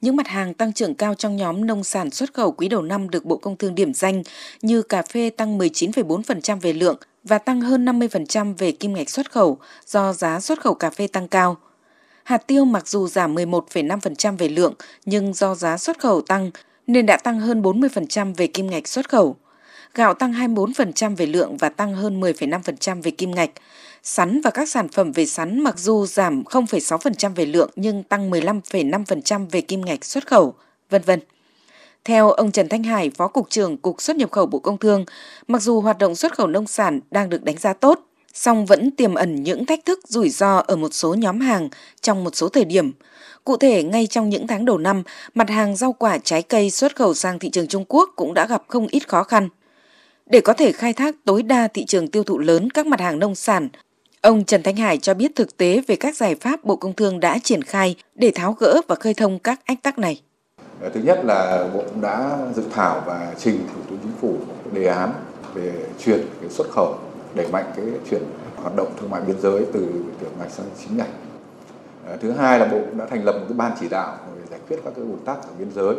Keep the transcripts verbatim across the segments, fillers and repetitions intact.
Những mặt hàng tăng trưởng cao trong nhóm nông sản xuất khẩu quý đầu năm được Bộ Công Thương điểm danh như cà phê tăng mười chín phẩy bốn phần trăm về lượng và tăng hơn năm mươi phần trăm về kim ngạch xuất khẩu do giá xuất khẩu cà phê tăng cao. Hạt tiêu mặc dù giảm mười một phẩy năm phần trăm về lượng nhưng do giá xuất khẩu tăng nên đã tăng hơn bốn mươi phần trăm về kim ngạch xuất khẩu. Gạo tăng hai mươi tư phần trăm về lượng và tăng hơn mười phẩy năm phần trăm về kim ngạch. Sắn và các sản phẩm về sắn mặc dù giảm không phẩy sáu phần trăm về lượng nhưng tăng mười lăm phẩy năm phần trăm về kim ngạch xuất khẩu, vân vân. Theo ông Trần Thanh Hải, Phó Cục trưởng Cục Xuất nhập khẩu Bộ Công Thương, mặc dù hoạt động xuất khẩu nông sản đang được đánh giá tốt, song vẫn tiềm ẩn những thách thức rủi ro ở một số nhóm hàng trong một số thời điểm. Cụ thể, ngay trong những tháng đầu năm, mặt hàng rau quả trái cây xuất khẩu sang thị trường Trung Quốc cũng đã gặp không ít khó khăn. Để có thể khai thác tối đa thị trường tiêu thụ lớn các mặt hàng nông sản, ông Trần Thanh Hải cho biết thực tế về các giải pháp Bộ Công Thương đã triển khai để tháo gỡ và khơi thông các ách tắc này. Thứ nhất là Bộ cũng đã dự thảo và trình Thủ tướng Chính phủ đề án về chuyển cái xuất khẩu, đẩy mạnh cái chuyển hoạt động thương mại biên giới từ tiểu ngạch sang chính ngạch. Thứ hai là Bộ cũng đã thành lập một cái ban chỉ đạo để giải quyết các cái ùn tắc ở biên giới.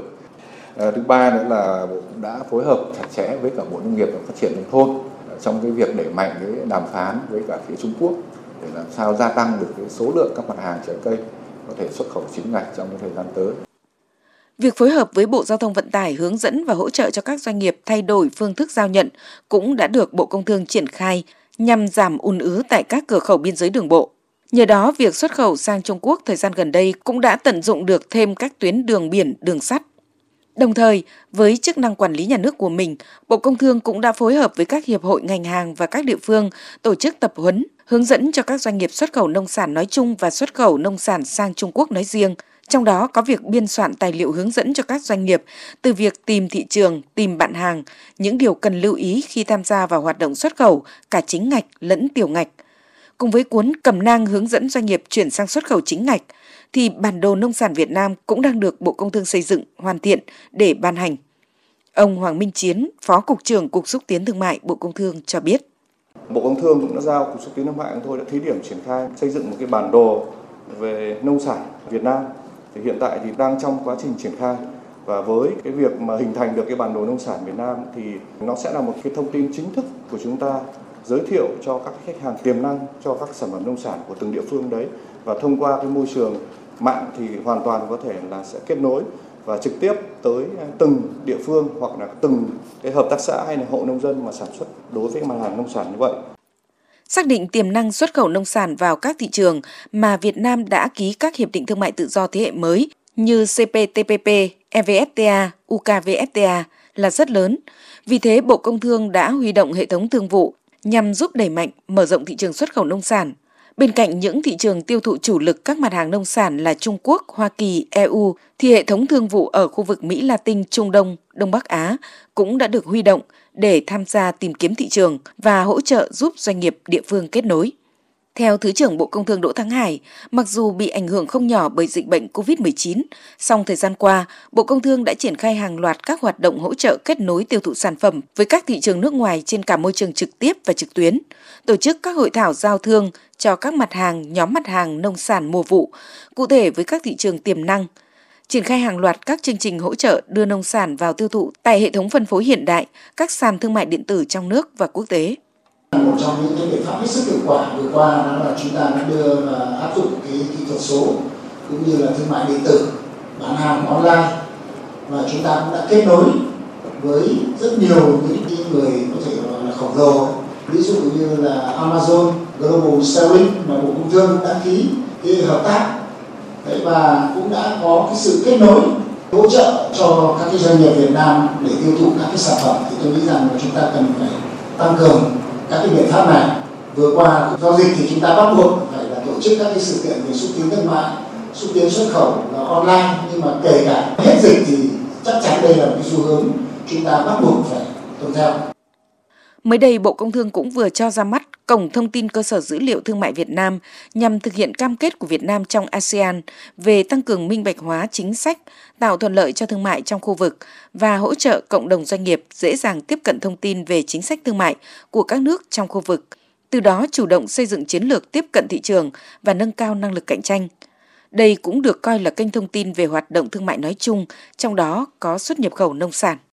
Thứ ba nữa là Bộ cũng đã phối hợp chặt chẽ với cả Bộ Nông nghiệp và Phát triển Nông thôn trong cái việc đẩy mạnh cái đàm phán với cả phía Trung Quốc để làm sao gia tăng được cái số lượng các mặt hàng trái cây có thể xuất khẩu chính ngạch trong cái thời gian tới. Việc phối hợp với Bộ Giao thông Vận tải hướng dẫn và hỗ trợ cho các doanh nghiệp thay đổi phương thức giao nhận cũng đã được Bộ Công Thương triển khai nhằm giảm ùn ứ tại các cửa khẩu biên giới đường bộ. Nhờ đó, việc xuất khẩu sang Trung Quốc thời gian gần đây cũng đã tận dụng được thêm các tuyến đường biển, đường sắt. Đồng thời, với chức năng quản lý nhà nước của mình, Bộ Công Thương cũng đã phối hợp với các hiệp hội ngành hàng và các địa phương tổ chức tập huấn, hướng dẫn cho các doanh nghiệp xuất khẩu nông sản nói chung và xuất khẩu nông sản sang Trung Quốc nói riêng. Trong đó có việc biên soạn tài liệu hướng dẫn cho các doanh nghiệp từ việc tìm thị trường, tìm bạn hàng, những điều cần lưu ý khi tham gia vào hoạt động xuất khẩu, cả chính ngạch lẫn tiểu ngạch. Cùng với cuốn Cẩm nang hướng dẫn doanh nghiệp chuyển sang xuất khẩu chính ngạch, thì bản đồ nông sản Việt Nam cũng đang được Bộ Công Thương xây dựng, hoàn thiện để ban hành. Ông Hoàng Minh Chiến, Phó Cục trưởng Cục Xúc tiến Thương mại Bộ Công Thương cho biết. Bộ Công Thương cũng đã giao Cục Xúc tiến Thương mại của tôi đã thí điểm triển khai xây dựng một cái bản đồ về nông sản Việt Nam. Thì hiện tại thì đang trong quá trình triển khai và với cái việc mà hình thành được cái bản đồ nông sản Việt Nam thì nó sẽ là một cái thông tin chính thức của chúng ta giới thiệu cho các khách hàng tiềm năng cho các sản phẩm nông sản của từng địa phương đấy, và thông qua cái môi trường mạng thì hoàn toàn có thể là sẽ kết nối và trực tiếp tới từng địa phương hoặc là từng cái hợp tác xã hay là hộ nông dân mà sản xuất đối với mặt hàng nông sản như vậy. Xác định tiềm năng xuất khẩu nông sản vào các thị trường mà Việt Nam đã ký các hiệp định thương mại tự do thế hệ mới như C P T P P, E V F T A, U K V F T A là rất lớn. Vì thế, Bộ Công Thương đã huy động hệ thống thương vụ nhằm giúp đẩy mạnh mở rộng thị trường xuất khẩu nông sản. Bên cạnh những thị trường tiêu thụ chủ lực các mặt hàng nông sản là Trung Quốc, Hoa Kỳ, E U, thì hệ thống thương vụ ở khu vực Mỹ Latin, Trung Đông, Đông Bắc Á cũng đã được huy động để tham gia tìm kiếm thị trường và hỗ trợ giúp doanh nghiệp địa phương kết nối. Theo Thứ trưởng Bộ Công Thương Đỗ Thắng Hải, mặc dù bị ảnh hưởng không nhỏ bởi dịch bệnh covid mười chín, song thời gian qua, Bộ Công Thương đã triển khai hàng loạt các hoạt động hỗ trợ kết nối tiêu thụ sản phẩm với các thị trường nước ngoài trên cả môi trường trực tiếp và trực tuyến, tổ chức các hội thảo giao thương cho các mặt hàng, nhóm mặt hàng nông sản mùa vụ, cụ thể với các thị trường tiềm năng, triển khai hàng loạt các chương trình hỗ trợ đưa nông sản vào tiêu thụ tại hệ thống phân phối hiện đại, các sàn thương mại điện tử trong nước và quốc tế. Một trong những cái biện pháp hết sức hiệu quả vừa qua đó là chúng ta đã đưa và áp dụng cái kỹ thuật số cũng như là thương mại điện tử, bán hàng online, và chúng ta cũng đã kết nối với rất nhiều những người có thể gọi là khổng lồ, ví dụ như là Amazon, Global Selling mà Bộ Công Thương đã ký cái hợp tác đấy, và cũng đã có cái sự kết nối hỗ trợ cho các cái doanh nghiệp Việt Nam để tiêu thụ các cái sản phẩm. Thì tôi nghĩ rằng là chúng ta cần phải tăng cường các cái biện pháp này. Vừa qua do dịch thì chúng ta bắt buộc phải là tổ chức các cái sự kiện về xúc tiến thương mại, xúc tiến xuất khẩu là online, nhưng mà kể cả hết dịch thì chắc chắn đây là một cái xu hướng chúng ta bắt buộc phải tuân theo. Mới đây, Bộ Công Thương cũng vừa cho ra mắt Cổng Thông tin Cơ sở Dữ liệu Thương mại Việt Nam nhằm thực hiện cam kết của Việt Nam trong ASEAN về tăng cường minh bạch hóa chính sách, tạo thuận lợi cho thương mại trong khu vực và hỗ trợ cộng đồng doanh nghiệp dễ dàng tiếp cận thông tin về chính sách thương mại của các nước trong khu vực, từ đó chủ động xây dựng chiến lược tiếp cận thị trường và nâng cao năng lực cạnh tranh. Đây cũng được coi là kênh thông tin về hoạt động thương mại nói chung, trong đó có xuất nhập khẩu nông sản.